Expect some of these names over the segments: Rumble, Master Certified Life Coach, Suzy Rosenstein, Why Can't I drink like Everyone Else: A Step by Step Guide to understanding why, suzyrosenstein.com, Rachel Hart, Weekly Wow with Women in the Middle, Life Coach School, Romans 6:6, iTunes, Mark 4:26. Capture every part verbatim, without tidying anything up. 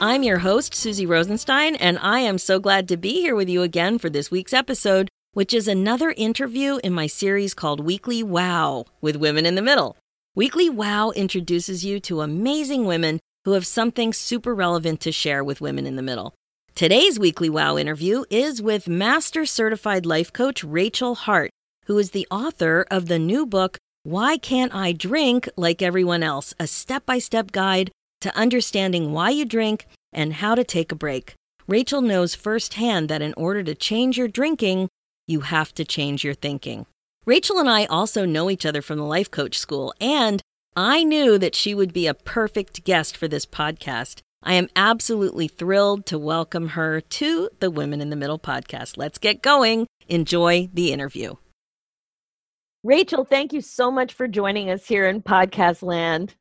I'm your host, Suzy Rosenstein, and I am so glad to be here with you again for this week's episode, which is another interview in my series called Weekly Wow with Women in the Middle. Weekly Wow introduces you to amazing women who have something super relevant to share with women in the middle. Today's Weekly Wow interview is with Master Certified Life Coach Rachel Hart, who is the author of the new book, Why Can't I Drink Like Everyone Else? A Step-by-Step Guide to Understanding Why You Drink and How to Take a Break. Rachel knows firsthand that in order to change your drinking, you have to change your thinking. Rachel and I also know each other from the Life Coach School, and I knew that she would be a perfect guest for this podcast. I am absolutely thrilled to welcome her to the Women in the Middle podcast. Let's get going. Enjoy the interview. Rachel, thank you so much for joining us here in podcast land.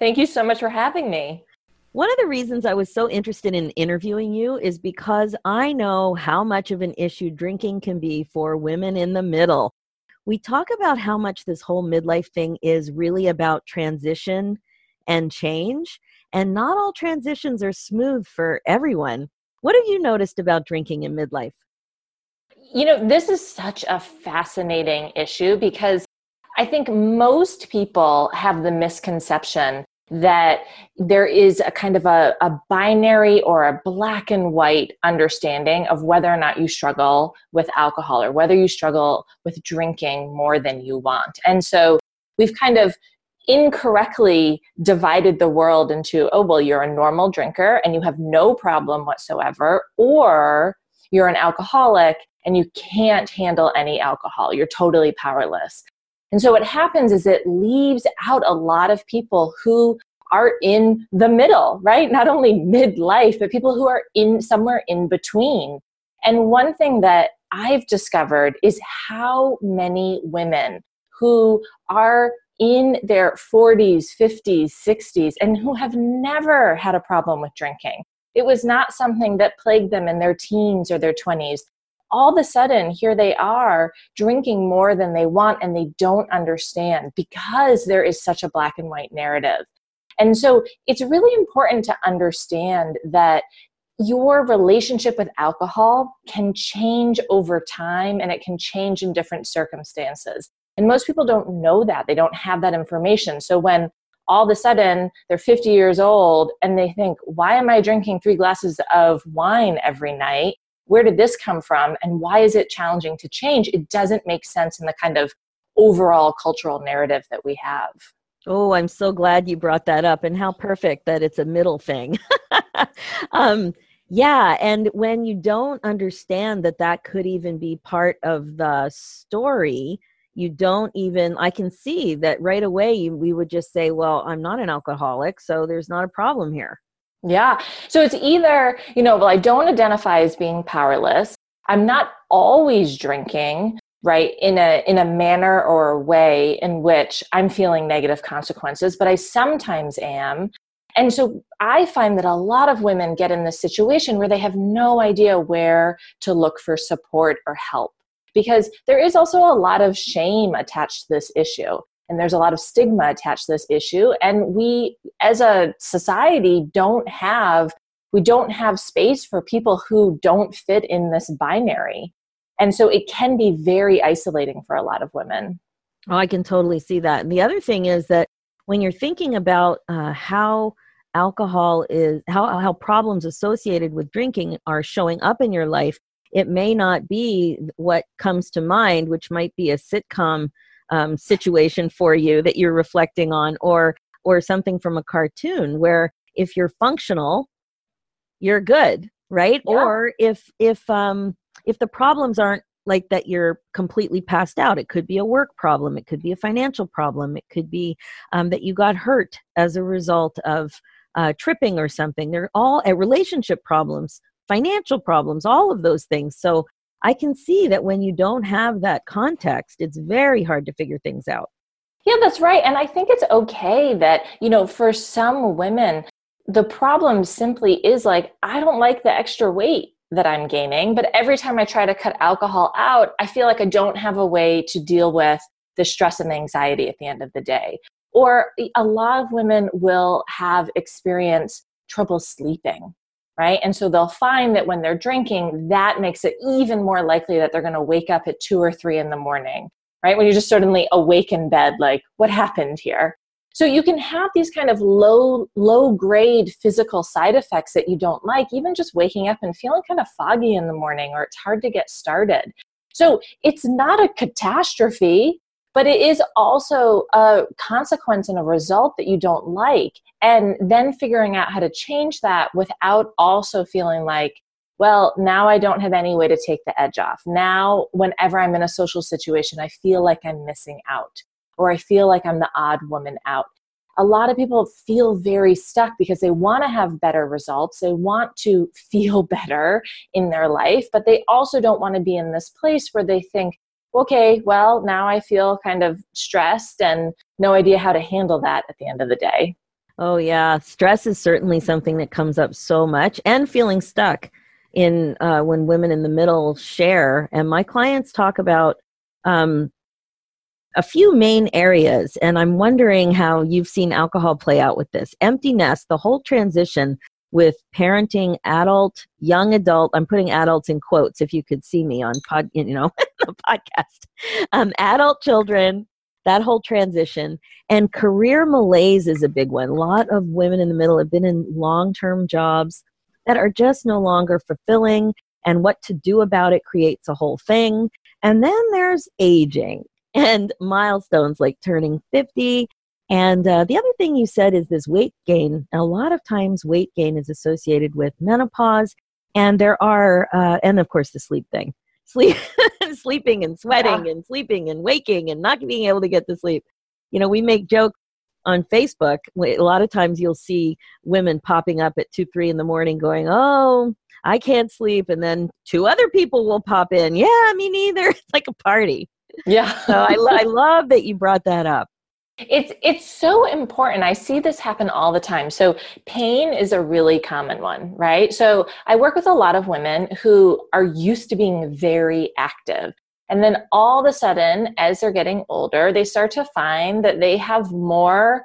Thank you so much for having me. One of the reasons I was so interested in interviewing you is because I know how much of an issue drinking can be for women in the middle. We talk about how much this whole midlife thing is really about transition and change, and not all transitions are smooth for everyone. What have you noticed about drinking in midlife? You know, this is such a fascinating issue because I think most people have the misconception that there is a kind of a, a binary or a black and white understanding of whether or not you struggle with alcohol or whether you struggle with drinking more than you want. And so we've kind of incorrectly divided the world into, oh, well, you're a normal drinker and you have no problem whatsoever, or you're an alcoholic and you can't handle any alcohol. You're totally powerless. And so what happens is it leaves out a lot of people who are in the middle, right? Not only midlife, but people who are in somewhere in between. And one thing that I've discovered is how many women who are in their forties, fifties, sixties, and who have never had a problem with drinking. It was not something that plagued them in their teens or their twenties. All of a sudden, here they are drinking more than they want, and they don't understand because there is such a black and white narrative. And so it's really important to understand that your relationship with alcohol can change over time, and it can change in different circumstances. And most people don't know that. They don't have that information. So when all of a sudden they're fifty years old and they think, why am I drinking three glasses of wine every night? Where did this come from? And why is it challenging to change? It doesn't make sense in the kind of overall cultural narrative that we have. Oh, I'm so glad you brought that up, and how perfect that it's a middle thing. um, yeah. And when you don't understand that that could even be part of the story, you don't even, I can see that right away, you, we would just say, well, I'm not an alcoholic, so there's not a problem here. Yeah. So it's either, you know, well, I don't identify as being powerless. I'm not always drinking, right, in a in a manner or a way in which I'm feeling negative consequences, but I sometimes am. And so I find that a lot of women get in this situation where they have no idea where to look for support or help, because there is also a lot of shame attached to this issue. And there's a lot of stigma attached to this issue. And we, as a society, don't have, we don't have space for people who don't fit in this binary. And so it can be very isolating for a lot of women. Oh, I can totally see that. And the other thing is that when you're thinking about uh, how alcohol is, how, how problems associated with drinking are showing up in your life, it may not be what comes to mind, which might be a sitcom Um, situation for you that you're reflecting on, or or something from a cartoon where if you're functional, you're good, right? Yeah. Or if if um, if the problems aren't like that, you're completely passed out. It could be a work problem. It could be a financial problem. It could be um, that you got hurt as a result of uh, tripping or something. They're all uh, relationship problems, financial problems, all of those things. So I can see that when you don't have that context, it's very hard to figure things out. Yeah, that's right. And I think it's okay that, you know, for some women, the problem simply is like, I don't like the extra weight that I'm gaining, but every time I try to cut alcohol out, I feel like I don't have a way to deal with the stress and anxiety at the end of the day. Or a lot of women will have experienced trouble sleeping, right? And so they'll find that when they're drinking, that makes it even more likely that they're going to wake up at two or three in the morning, right? When you're just suddenly awake in bed, like, what happened here? So you can have these kind of low, low grade physical side effects that you don't like, even just waking up and feeling kind of foggy in the morning, or it's hard to get started. So it's not a catastrophe, but it is also a consequence and a result that you don't like. And then figuring out how to change that without also feeling like, well, now I don't have any way to take the edge off. Now, whenever I'm in a social situation, I feel like I'm missing out, or I feel like I'm the odd woman out. A lot of people feel very stuck because they want to have better results. They want to feel better in their life, but they also don't want to be in this place where they think, okay, well, now I feel kind of stressed and no idea how to handle that at the end of the day. Oh yeah. Stress is certainly something that comes up so much, and feeling stuck in uh, when women in the middle share. And my clients talk about um, a few main areas, and I'm wondering how you've seen alcohol play out with this. Empty nest, the whole transition with parenting adult, young adult. I'm putting adults in quotes if you could see me on pod, you know, the podcast. Um, adult children, that whole transition. And career malaise is a big one. A lot of women in the middle have been in long-term jobs that are just no longer fulfilling, and what to do about it creates a whole thing. And then there's aging and milestones like turning fifty. And uh, the other thing you said is this weight gain. And a lot of times weight gain is associated with menopause. And there are, uh, and of course the sleep thing, sleep, sleeping and sweating yeah. and sleeping and waking and not being able to get to sleep. You know, we make jokes on Facebook. A lot of times you'll see women popping up at two, three in the morning going, oh, I can't sleep. And then two other people will pop in. Yeah, me neither. It's like a party. Yeah. So I, lo- I love that you brought that up. It's it's so important. I see this happen all the time. So pain is a really common one, right? So I work with a lot of women who are used to being very active. And then all of a sudden, as they're getting older, they start to find that they have more,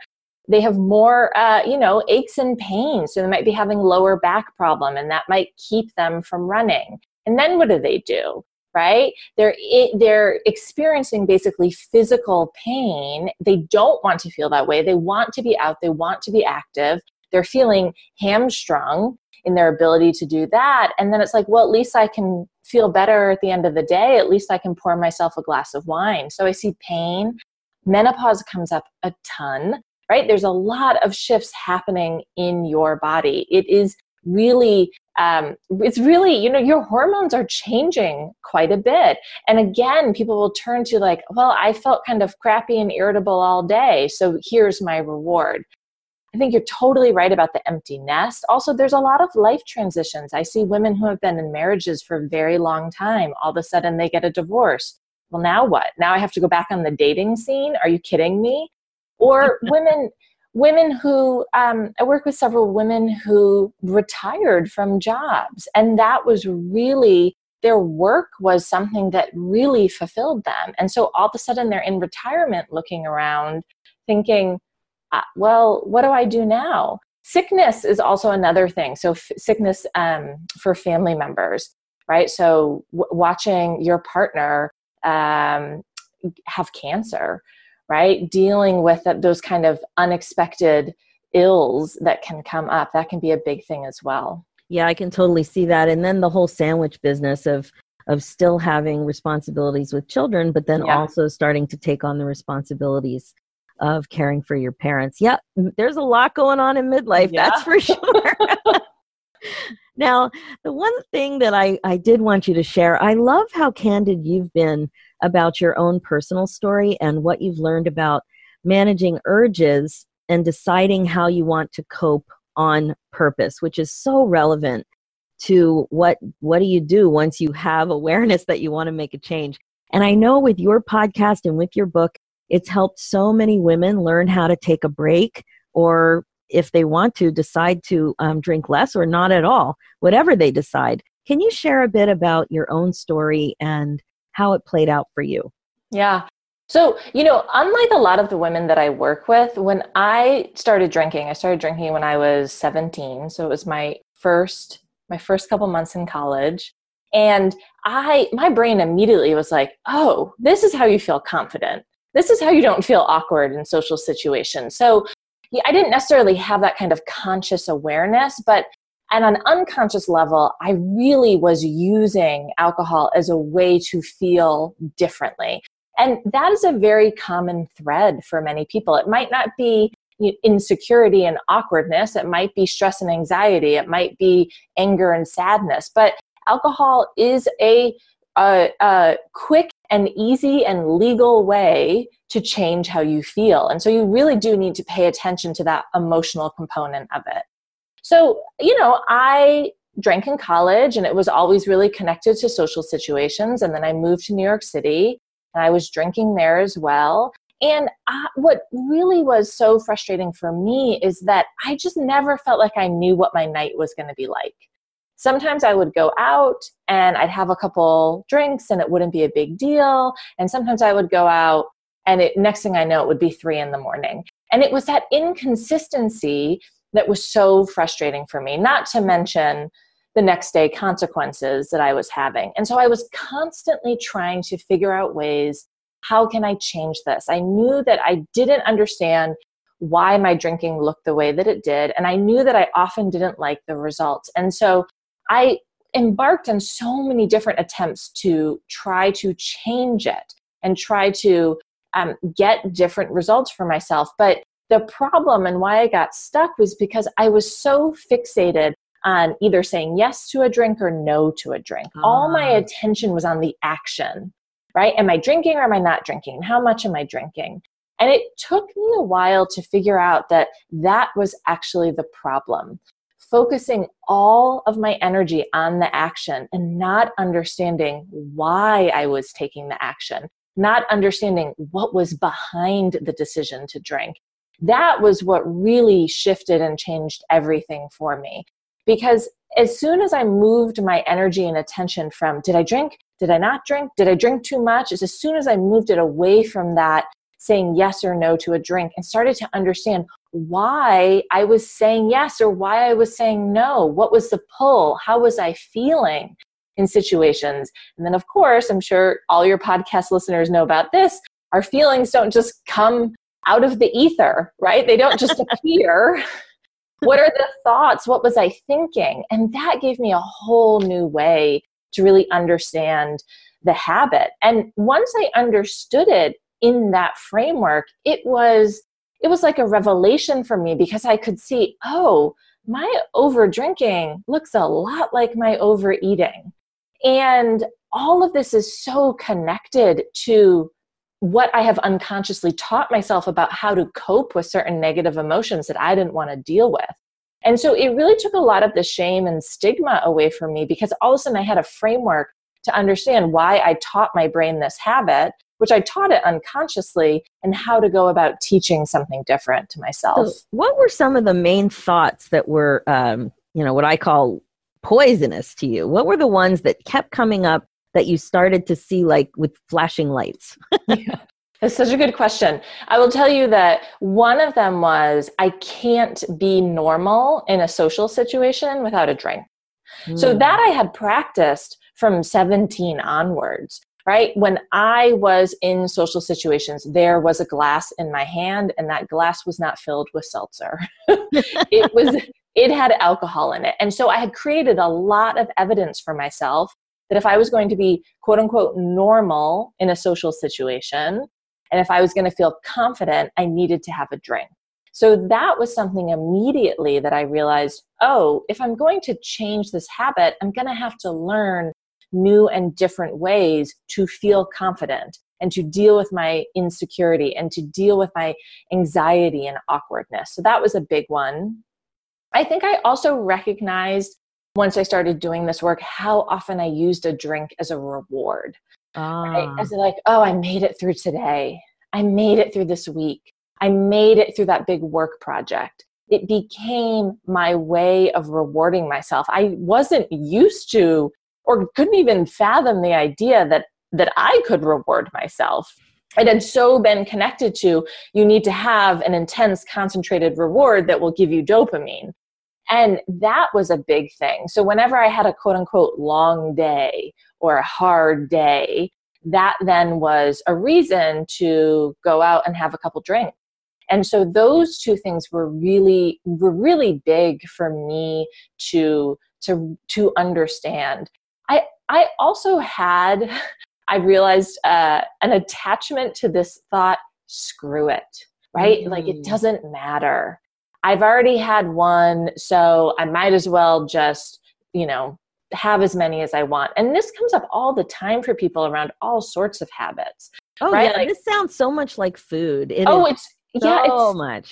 they have more, uh, you know, aches and pains. So they might be having lower back problem, and that might keep them from running. And then what do they do? Right? They're they're experiencing basically physical pain. They don't want to feel that way. They want to be out. They want to be active. They're feeling hamstrung in their ability to do that. And then it's like, well, at least I can feel better at the end of the day. At least I can pour myself a glass of wine. So I see pain. Menopause comes up a ton, right? There's a lot of shifts happening in your body. It is really Um, it's really, you know, your hormones are changing quite a bit. And again, people will turn to like, well, I felt kind of crappy and irritable all day, so here's my reward. I think you're totally right about the empty nest. Also, there's a lot of life transitions. I see women who have been in marriages for a very long time. All of a sudden they get a divorce. Well, now what? Now I have to go back on the dating scene? Are you kidding me? Or women... Women who, um, I work with several women who retired from jobs, and that was really, their work was something that really fulfilled them. And so all of a sudden they're in retirement looking around thinking, uh, well, what do I do now? Sickness is also another thing. So f- sickness um, for family members, right? So w- watching your partner um, have cancer, right? Dealing with those kind of unexpected ills that can come up, that can be a big thing as well. Yeah, I can totally see that. And then the whole sandwich business of of still having responsibilities with children, but then yeah. also starting to take on the responsibilities of caring for your parents. Yeah, there's a lot going on in midlife, yeah. that's for sure. Now, the one thing that I, I did want you to share, I love how candid you've been about your own personal story and what you've learned about managing urges and deciding how you want to cope on purpose, which is so relevant to what, what do you do once you have awareness that you want to make a change. And I know with your podcast and with your book, it's helped so many women learn how to take a break, or if they want to, decide to um, drink less or not at all, whatever they decide. Can you share a bit about your own story and how it played out for you? Yeah. So, you know, unlike a lot of the women that I work with, when I started drinking, I started drinking when I was seventeen. So it was my first, my first couple months in college. And I, my brain immediately was like, oh, this is how you feel confident. This is how you don't feel awkward in social situations. So yeah, I didn't necessarily have that kind of conscious awareness, but at an unconscious level, I really was using alcohol as a way to feel differently. And that is a very common thread for many people. It might not be insecurity and awkwardness. It might be stress and anxiety. It might be anger and sadness. But alcohol is a, a, a quick and easy and legal way to change how you feel. And so you really do need to pay attention to that emotional component of it. So, you know, I drank in college and it was always really connected to social situations. And then I moved to New York City and I was drinking there as well. And I, what really was so frustrating for me is that I just never felt like I knew what my night was going to be like. Sometimes I would go out and I'd have a couple drinks and it wouldn't be a big deal. And sometimes I would go out and it, next thing I know, it would be three in the morning. And it was that inconsistency that was so frustrating for me, not to mention the next day consequences that I was having. And so I was constantly trying to figure out ways, how can I change this? I knew that I didn't understand why my drinking looked the way that it did. And I knew that I often didn't like the results. And so I embarked on so many different attempts to try to change it and try to um, get different results for myself. But the problem and why I got stuck was because I was so fixated on either saying yes to a drink or no to a drink. Uh-huh. All my attention was on the action, right? Am I drinking or am I not drinking? How much am I drinking? And it took me a while to figure out that that was actually the problem. Focusing all of my energy on the action and not understanding why I was taking the action, not understanding what was behind the decision to drink. That was what really shifted and changed everything for me. Because as soon as I moved my energy and attention from, did I drink? Did I not drink? Did I drink too much? As soon as I moved it away from that, saying yes or no to a drink, and started to understand why I was saying yes or why I was saying no. What was the pull? How was I feeling in situations? And then, of course, I'm sure all your podcast listeners know about this. Our feelings don't just come out of the ether, right? They don't just appear. What are the thoughts? What was I thinking? And that gave me a whole new way to really understand the habit. And once I understood it in that framework, it was it was like a revelation for me, because I could see, oh, my over drinking looks a lot like my overeating. And all of this is so connected to what I have unconsciously taught myself about how to cope with certain negative emotions that I didn't want to deal with. And so it really took a lot of the shame and stigma away from me, because all of a sudden I had a framework to understand why I taught my brain this habit, which I taught it unconsciously, and how to go about teaching something different to myself. So what were some of the main thoughts that were, um, you know, what I call poisonous to you? What were the ones that kept coming up that you started to see like with flashing lights? Yeah. That's such a good question. I will tell you that one of them was, I can't be normal in a social situation without a drink. Mm. So that I had practiced from seventeen onwards, right? When I was in social situations, there was a glass in my hand, and that glass was not filled with seltzer. It was, it had alcohol in it. And so I had created a lot of evidence for myself that if I was going to be quote unquote normal in a social situation, and if I was going to feel confident, I needed to have a drink. So that was something immediately that I realized, oh, if I'm going to change this habit, I'm going to have to learn new and different ways to feel confident and to deal with my insecurity and to deal with my anxiety and awkwardness. So that was a big one. I think I also recognized once I started doing this work, how often I used a drink as a reward. Ah. Right? As like, oh, I made it through today. I made it through this week. I made it through that big work project. It became my way of rewarding myself. I wasn't used to or couldn't even fathom the idea that that I could reward myself. It had so been connected to, you need to have an intense, concentrated reward that will give you dopamine. And that was a big thing. So whenever I had a quote unquote long day or a hard day, that then was a reason to go out and have a couple drinks. And so those two things were really, were really big for me to, to, to understand. I, I also had, I realized uh, an attachment to this thought, screw it, right? Mm-hmm. Like, it doesn't matter. I've already had one, so I might as well just, you know, have as many as I want. And this comes up all the time for people around all sorts of habits. Oh, right? Yeah. Like, this sounds so much like food. It oh, it's so yeah, it's, much.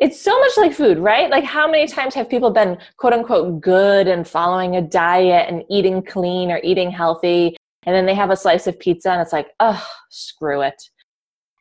It's so much like food, right? Like, how many times have people been quote unquote good and following a diet and eating clean or eating healthy? And then they have a slice of pizza and it's like, oh, screw it.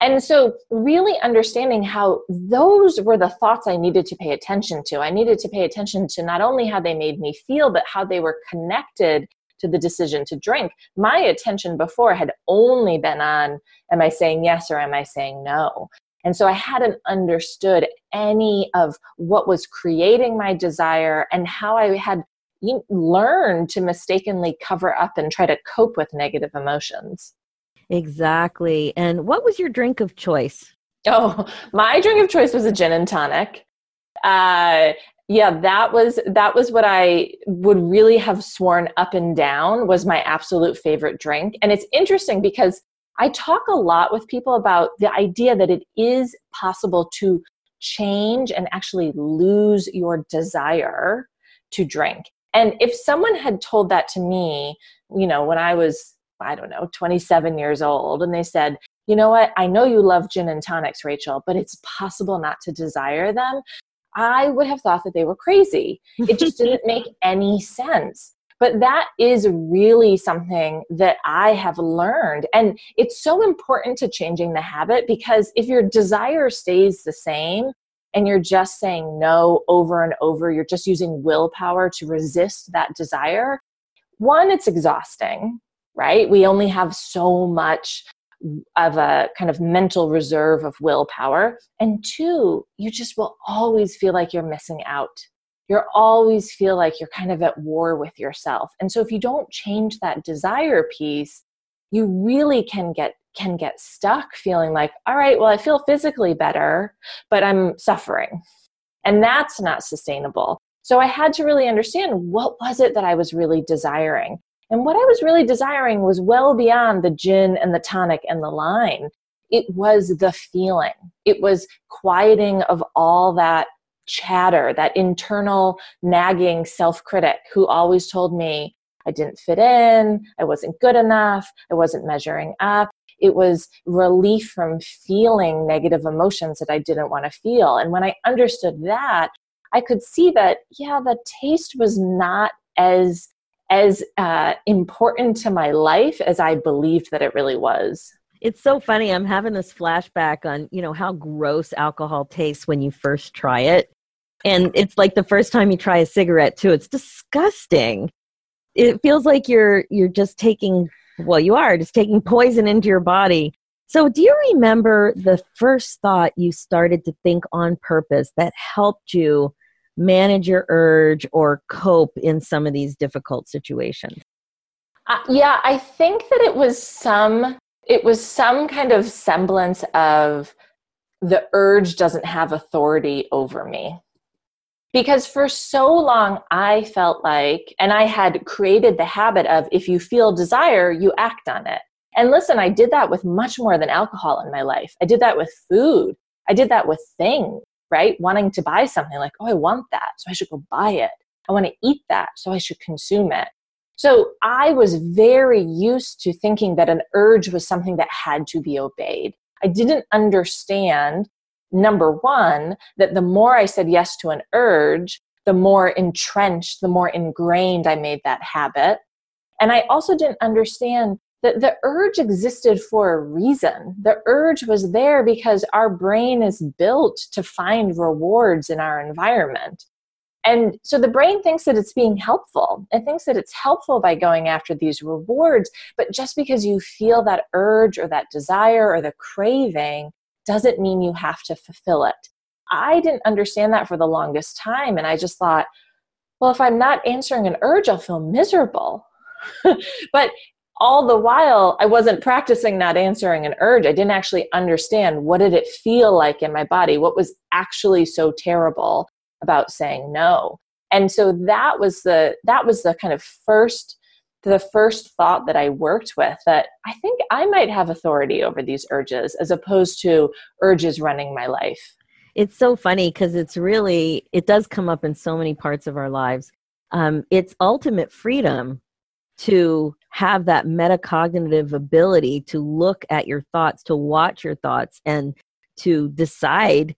And so really understanding how those were the thoughts I needed to pay attention to. I needed to pay attention to not only how they made me feel, but how they were connected to the decision to drink. My attention before had only been on, am I saying yes or am I saying no? And so I hadn't understood any of what was creating my desire and how I had You learn to mistakenly cover up and try to cope with negative emotions. Exactly. And what was your drink of choice? Oh, my drink of choice was a gin and tonic. Uh, yeah, that was that was what I would really have sworn up and down was my absolute favorite drink. And it's interesting because I talk a lot with people about the idea that it is possible to change and actually lose your desire to drink. And if someone had told that to me, you know, when I was, I don't know, twenty-seven years old, and they said, you know what, I know you love gin and tonics, Rachel, but it's possible not to desire them, I would have thought that they were crazy. It just didn't make any sense. But that is really something that I have learned. And it's so important to changing the habit, because if your desire stays the same, and you're just saying no over and over, you're just using willpower to resist that desire, one, it's exhausting, right? We only have so much of a kind of mental reserve of willpower. And two, you just will always feel like you're missing out. You'll always feel like you're kind of at war with yourself. And so if you don't change that desire piece, you really can get can get stuck feeling like, all right, well, I feel physically better, but I'm suffering. And that's not sustainable. So I had to really understand, what was it that I was really desiring? And what I was really desiring was well beyond the gin and the tonic and the lime. It was the feeling. It was quieting of all that chatter, that internal nagging self-critic who always told me I didn't fit in, I wasn't good enough, I wasn't measuring up. It was relief from feeling negative emotions that I didn't want to feel. And when I understood that, I could see that, yeah, the taste was not as as uh, important to my life as I believed that it really was. It's so funny. I'm having this flashback on, you know, how gross alcohol tastes when you first try it. And it's like the first time you try a cigarette too. It's disgusting. It feels like you're you're just taking... Well, you are just taking poison into your body. So do you remember the first thought you started to think on purpose that helped you manage your urge or cope in some of these difficult situations? Uh, yeah, I think that it was some, it was some kind of semblance of the urge doesn't have authority over me. Because for so long, I felt like, and I had created the habit of, if you feel desire, you act on it. And listen, I did that with much more than alcohol in my life. I did that with food. I did that with things, right? Wanting to buy something like, oh, I want that, so I should go buy it. I want to eat that, so I should consume it. So I was very used to thinking that an urge was something that had to be obeyed. I didn't understand, number one, that the more I said yes to an urge, the more entrenched, the more ingrained I made that habit. And I also didn't understand that the urge existed for a reason. The urge was there because our brain is built to find rewards in our environment. And so the brain thinks that it's being helpful. It thinks that it's helpful by going after these rewards, but just because you feel that urge or that desire or the craving doesn't mean you have to fulfill it. I didn't understand that for the longest time. And I just thought, well, if I'm not answering an urge, I'll feel miserable. But all the while, I wasn't practicing not answering an urge. I didn't actually understand, what did it feel like in my body? What was actually so terrible about saying no? And so that was the that was the kind of first the first thought that I worked with, that I think I might have authority over these urges as opposed to urges running my life. It's so funny because it's really, it does come up in so many parts of our lives. Um, it's ultimate freedom to have that metacognitive ability to look at your thoughts, to watch your thoughts, and to decide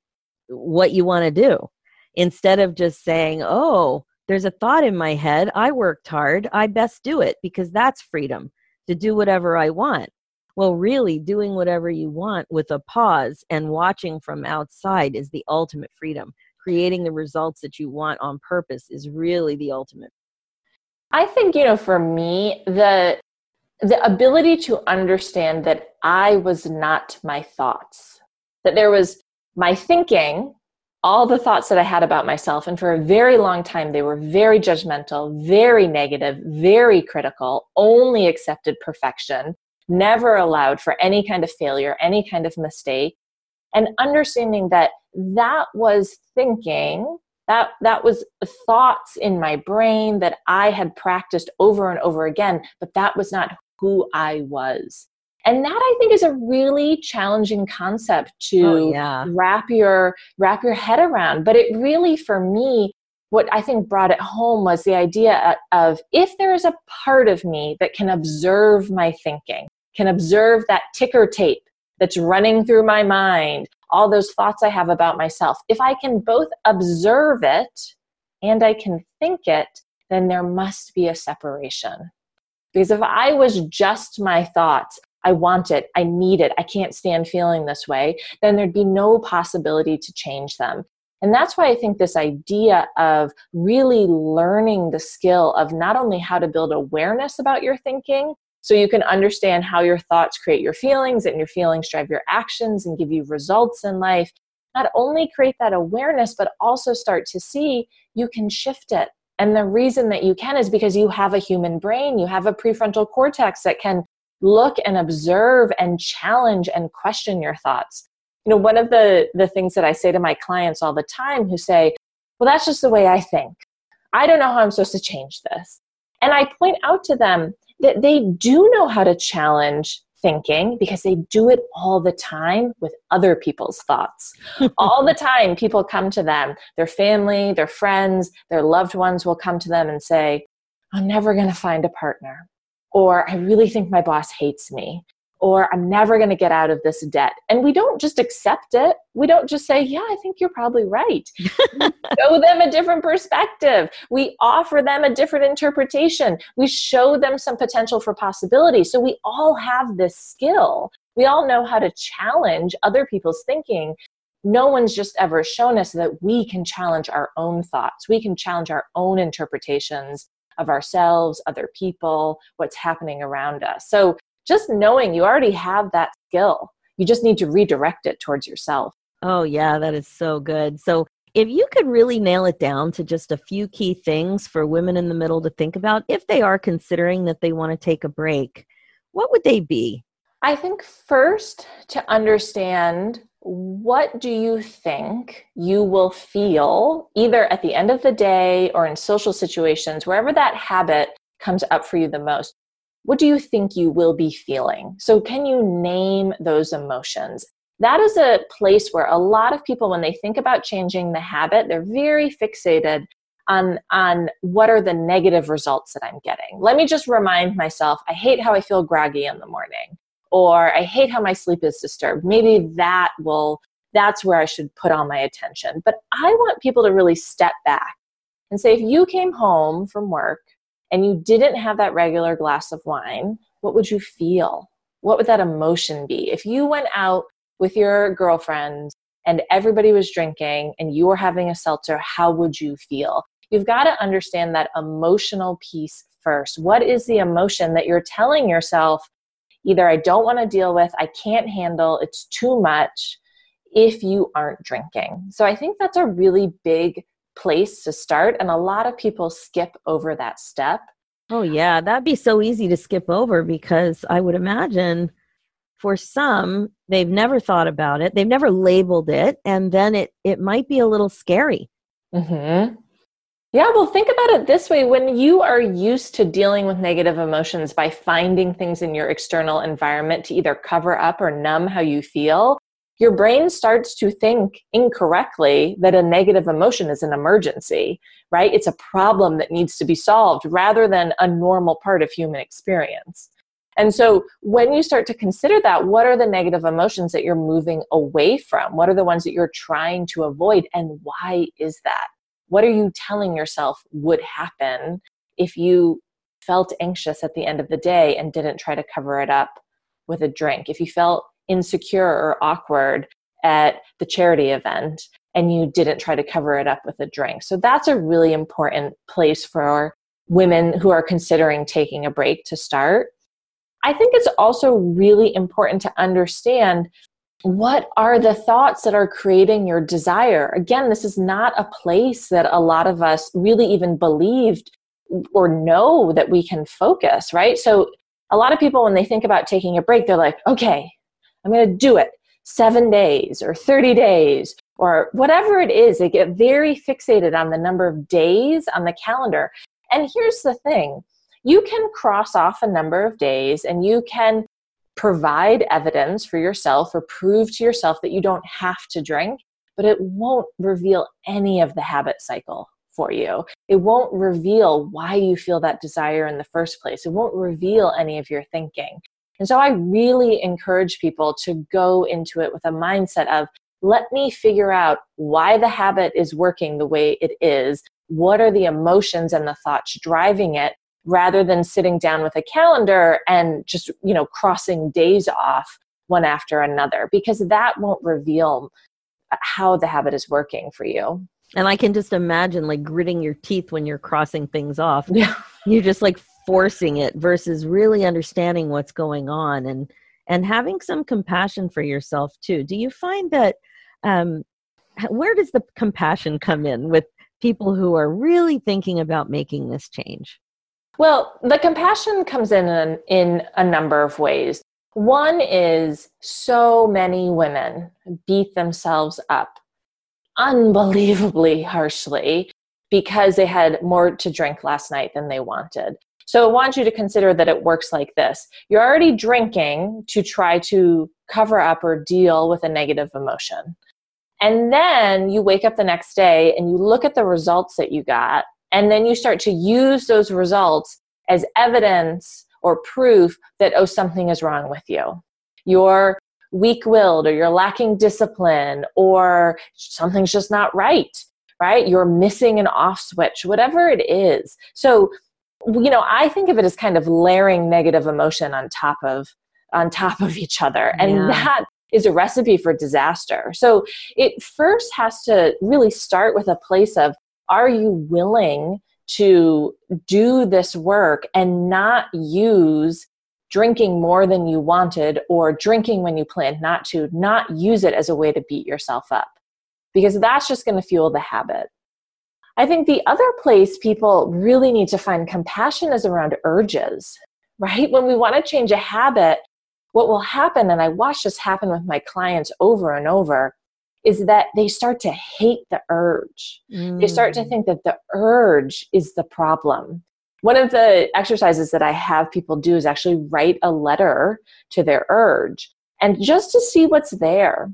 what you want to do. Instead of just saying, oh, there's a thought in my head, I worked hard, I best do it, because that's freedom to do whatever I want. Well, really doing whatever you want with a pause and watching from outside is the ultimate freedom. Creating the results that you want on purpose is really the ultimate. I think, you know, for me, the the ability to understand that I was not my thoughts, that there was my thinking, all the thoughts that I had about myself. And for a very long time, they were very judgmental, very negative, very critical, only accepted perfection, never allowed for any kind of failure, any kind of mistake. And understanding that that was thinking, that that was thoughts in my brain that I had practiced over and over again, but that was not who I was. And that, I think, is a really challenging concept to oh, yeah. wrap your wrap your head around. But it really, for me, what I think brought it home was the idea of, if there is a part of me that can observe my thinking, can observe that ticker tape that's running through my mind, all those thoughts I have about myself, if I can both observe it and I can think it, then there must be a separation. Because if I was just my thoughts, I want it, I need it, I can't stand feeling this way, then there'd be no possibility to change them. And that's why I think this idea of really learning the skill of not only how to build awareness about your thinking, so you can understand how your thoughts create your feelings and your feelings drive your actions and give you results in life, not only create that awareness, but also start to see you can shift it. And the reason that you can is because you have a human brain, you have a prefrontal cortex that can look and observe and challenge and question your thoughts. You know, one of the, the things that I say to my clients all the time who say, well, that's just the way I think, I don't know how I'm supposed to change this. And I point out to them that they do know how to challenge thinking because they do it all the time with other people's thoughts. All the time people come to them, their family, their friends, their loved ones will come to them and say, I'm never going to find a partner. Or I really think my boss hates me, or I'm never going to get out of this debt. And we don't just accept it. We don't just say, yeah, I think you're probably right. We show them a different perspective. We offer them a different interpretation. We show them some potential for possibility. So we all have this skill. We all know how to challenge other people's thinking. No one's just ever shown us that we can challenge our own thoughts. We can challenge our own interpretations of ourselves, other people, what's happening around us. So just knowing you already have that skill, you just need to redirect it towards yourself. Oh yeah, that is so good. So if you could really nail it down to just a few key things for women in the middle to think about, if they are considering that they want to take a break, what would they be? I think first, to understand, what do you think you will feel either at the end of the day or in social situations, wherever that habit comes up for you the most? What do you think you will be feeling? So can you name those emotions? That is a place where a lot of people, when they think about changing the habit, they're very fixated on, on what are the negative results that I'm getting. Let me just remind myself, I hate how I feel groggy in the morning. Or I hate how my sleep is disturbed. Maybe that will, that's where I should put all my attention. But I want people to really step back And say, if you came home from work and you didn't have that regular glass of wine, what would you feel? What would that emotion be? If you went out with your girlfriend and everybody was drinking and you were having a seltzer, how would you feel? You've got to understand that emotional piece first. What is the emotion that you're telling yourself, either I don't want to deal with, I can't handle, it's too much, if you aren't drinking? So I think that's a really big place to start. And a lot of people skip over that step. Oh yeah, that'd be so easy to skip over, because I would imagine for some, they've never thought about it. They've never labeled it. And then it, it might be a little scary. Mm-hmm. Yeah, well, think about it this way. When you are used to dealing with negative emotions by finding things in your external environment to either cover up or numb how you feel, your brain starts to think incorrectly that a negative emotion is an emergency, right? It's a problem that needs to be solved rather than a normal part of human experience. And so when you start to consider that, what are the negative emotions that you're moving away from? What are the ones that you're trying to avoid? And why is that? What are you telling yourself would happen if you felt anxious at the end of the day and didn't try to cover it up with a drink? If you felt insecure or awkward at the charity event and you didn't try to cover it up with a drink. So that's a really important place for women who are considering taking a break to start. I think it's also really important to understand what are the thoughts that are creating your desire. Again, this is not a place that a lot of us really even believed or know that we can focus, right? So a lot of people, when they think about taking a break, they're like, okay, I'm going to do it seven days or thirty days or whatever it is. They get very fixated on the number of days on the calendar. And here's the thing. You can cross off a number of days and you can provide evidence for yourself or prove to yourself that you don't have to drink, but it won't reveal any of the habit cycle for you. It won't reveal why you feel that desire in the first place. It won't reveal any of your thinking. And so I really encourage people to go into it with a mindset of, let me figure out why the habit is working the way it is. What are the emotions and the thoughts driving it, rather than sitting down with a calendar and just, you know, crossing days off one after another, because that won't reveal how the habit is working for you. And I can just imagine like gritting your teeth when you're crossing things off. Yeah. You're just like forcing it versus really understanding what's going on and, and having some compassion for yourself too. Do you find that, um, where does the compassion come in with people who are really thinking about making this change? Well, the compassion comes in an, in a number of ways. One is so many women beat themselves up unbelievably harshly because they had more to drink last night than they wanted. So I want you to consider that it works like this. You're already drinking to try to cover up or deal with a negative emotion. And then you wake up the next day and you look at the results that you got. And then you start to use those results as evidence or proof that, oh, something is wrong with you. You're weak-willed, or you're lacking discipline, or something's just not right, right? You're missing an off switch, whatever it is. So, you know, I think of it as kind of layering negative emotion on top of on top of each other. And yeah. that is a recipe for disaster. So it first has to really start with a place of, are you willing to do this work and not use drinking more than you wanted or drinking when you planned not to, not use it as a way to beat yourself up? Because that's just going to fuel the habit. I think the other place people really need to find compassion is around urges, right? When we want to change a habit, what will happen, and I watch this happen with my clients over and over, is that they start to hate the urge. Mm. They start to think that the urge is the problem. One of the exercises that I have people do is actually write a letter to their urge and just to see what's there.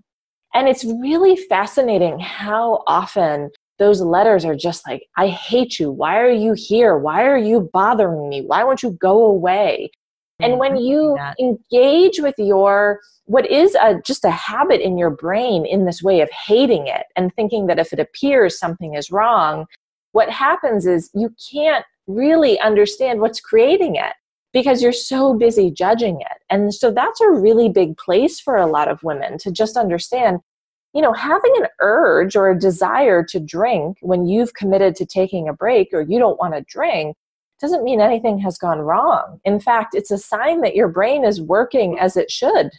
And it's really fascinating how often those letters are just like, I hate you. Why are you here? Why are you bothering me? Why won't you go away? And when you engage with your, what is a, just a habit in your brain in this way of hating it and thinking that if it appears something is wrong, what happens is you can't really understand what's creating it because you're so busy judging it. And so that's a really big place for a lot of women to just understand, you know, having an urge or a desire to drink when you've committed to taking a break or you don't want to drink doesn't mean anything has gone wrong. In fact, it's a sign that your brain is working as it should.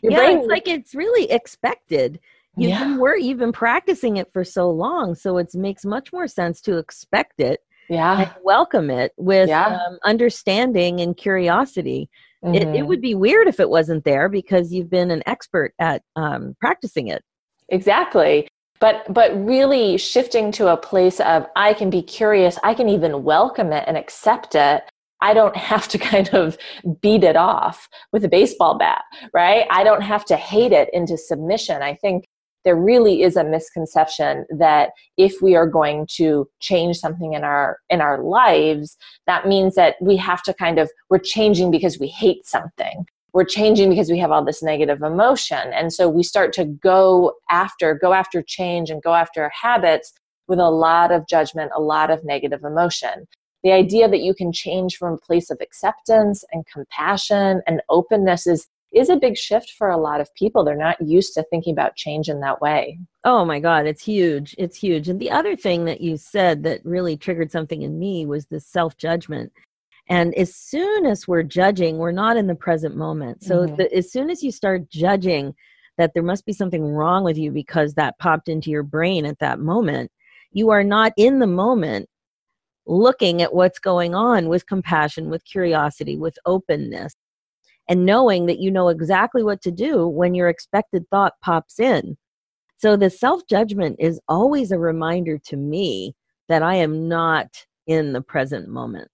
Your yeah, brain... it's like it's really expected. You, yeah. you were even practicing it for so long, so it makes much more sense to expect it yeah. and welcome it with yeah. um, understanding and curiosity. Mm-hmm. It, it would be weird if it wasn't there because you've been an expert at um, practicing it. Exactly. But but really shifting to a place of I can be curious, I can even welcome it and accept it. I don't have to kind of beat it off with a baseball bat, right? I don't have to hate it into submission. I think there really is a misconception that if we are going to change something in our in our lives, that means that we have to kind of, we're changing because we hate something. We're changing because we have all this negative emotion. And so we start to go after, go after change and go after habits with a lot of judgment, a lot of negative emotion. The idea that you can change from a place of acceptance and compassion and openness is is a big shift for a lot of people. They're not used to thinking about change in that way. Oh my God, it's huge. It's huge. And the other thing that you said that really triggered something in me was this self-judgment. And as soon as we're judging, we're not in the present moment. So mm-hmm. the, as soon as you start judging that there must be something wrong with you because that popped into your brain at that moment, you are not in the moment looking at what's going on with compassion, with curiosity, with openness, and knowing that you know exactly what to do when your expected thought pops in. So the self-judgment is always a reminder to me that I am not in the present moment.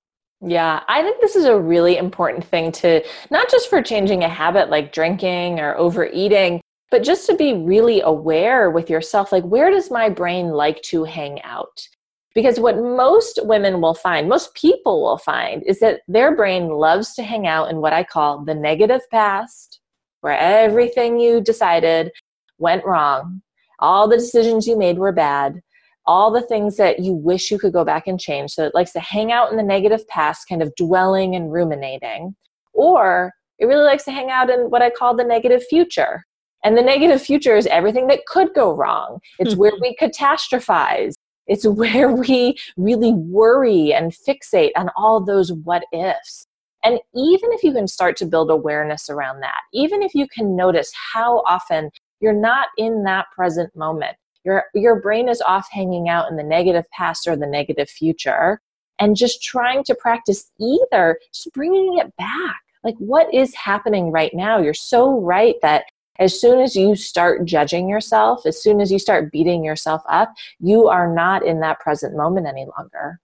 Yeah, I think this is a really important thing to, not just for changing a habit like drinking or overeating, but just to be really aware with yourself, like, where does my brain like to hang out? Because what most women will find, most people will find, is that their brain loves to hang out in what I call the negative past, where everything you decided went wrong, all the decisions you made were bad, all the things that you wish you could go back and change. So it likes to hang out in the negative past, kind of dwelling and ruminating. Or it really likes to hang out in what I call the negative future. And the negative future is everything that could go wrong. It's where we catastrophize. It's where we really worry and fixate on all those what ifs. And even if you can start to build awareness around that, even if you can notice how often you're not in that present moment, your your brain is off hanging out in the negative past or the negative future, and just trying to practice either, just bringing it back. Like, what is happening right now? You're so right that as soon as you start judging yourself, as soon as you start beating yourself up, you are not in that present moment any longer.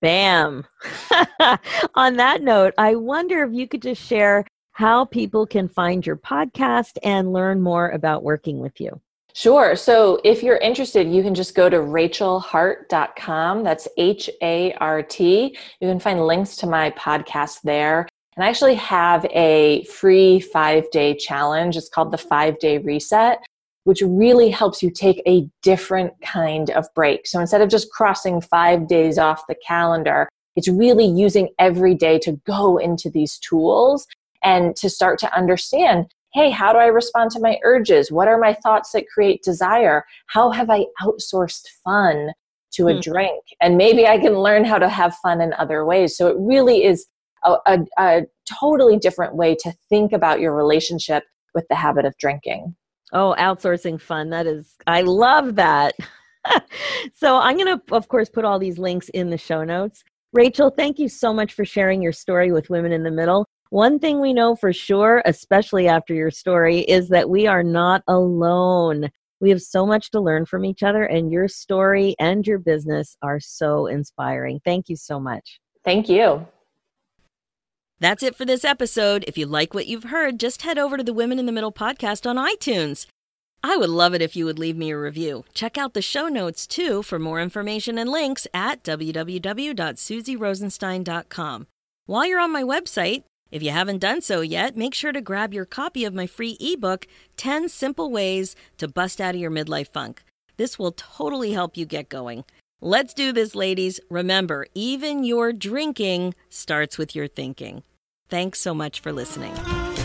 Bam. On that note, I wonder if you could just share how people can find your podcast and learn more about working with you. Sure. So if you're interested, you can just go to rachel hart dot com. That's H A R T. You can find links to my podcast there. And I actually have a free five-day challenge. It's called the five-day reset, which really helps you take a different kind of break. So instead of just crossing five days off the calendar, it's really using every day to go into these tools and to start to understand, hey, how do I respond to my urges? What are my thoughts that create desire? How have I outsourced fun to a mm-hmm. drink? And maybe I can learn how to have fun in other ways. So it really is A, a, a totally different way to think about your relationship with the habit of drinking. Oh, outsourcing fun. That is, I love that. So I'm going to, of course, put all these links in the show notes. Rachel, thank you so much for sharing your story with Women in the Middle. One thing we know for sure, especially after your story, is that we are not alone. We have so much to learn from each other, and your story and your business are so inspiring. Thank you so much. Thank you. That's it for this episode. If you like what you've heard, just head over to the Women in the Middle podcast on iTunes. I would love it if you would leave me a review. Check out the show notes, too, for more information and links at w w w dot suzy rosenstein dot com. While you're on my website, if you haven't done so yet, make sure to grab your copy of my free ebook, ten Simple Ways to Bust Out of Your Midlife Funk. This will totally help you get going. Let's do this, ladies. Remember, even your drinking starts with your thinking. Thanks so much for listening.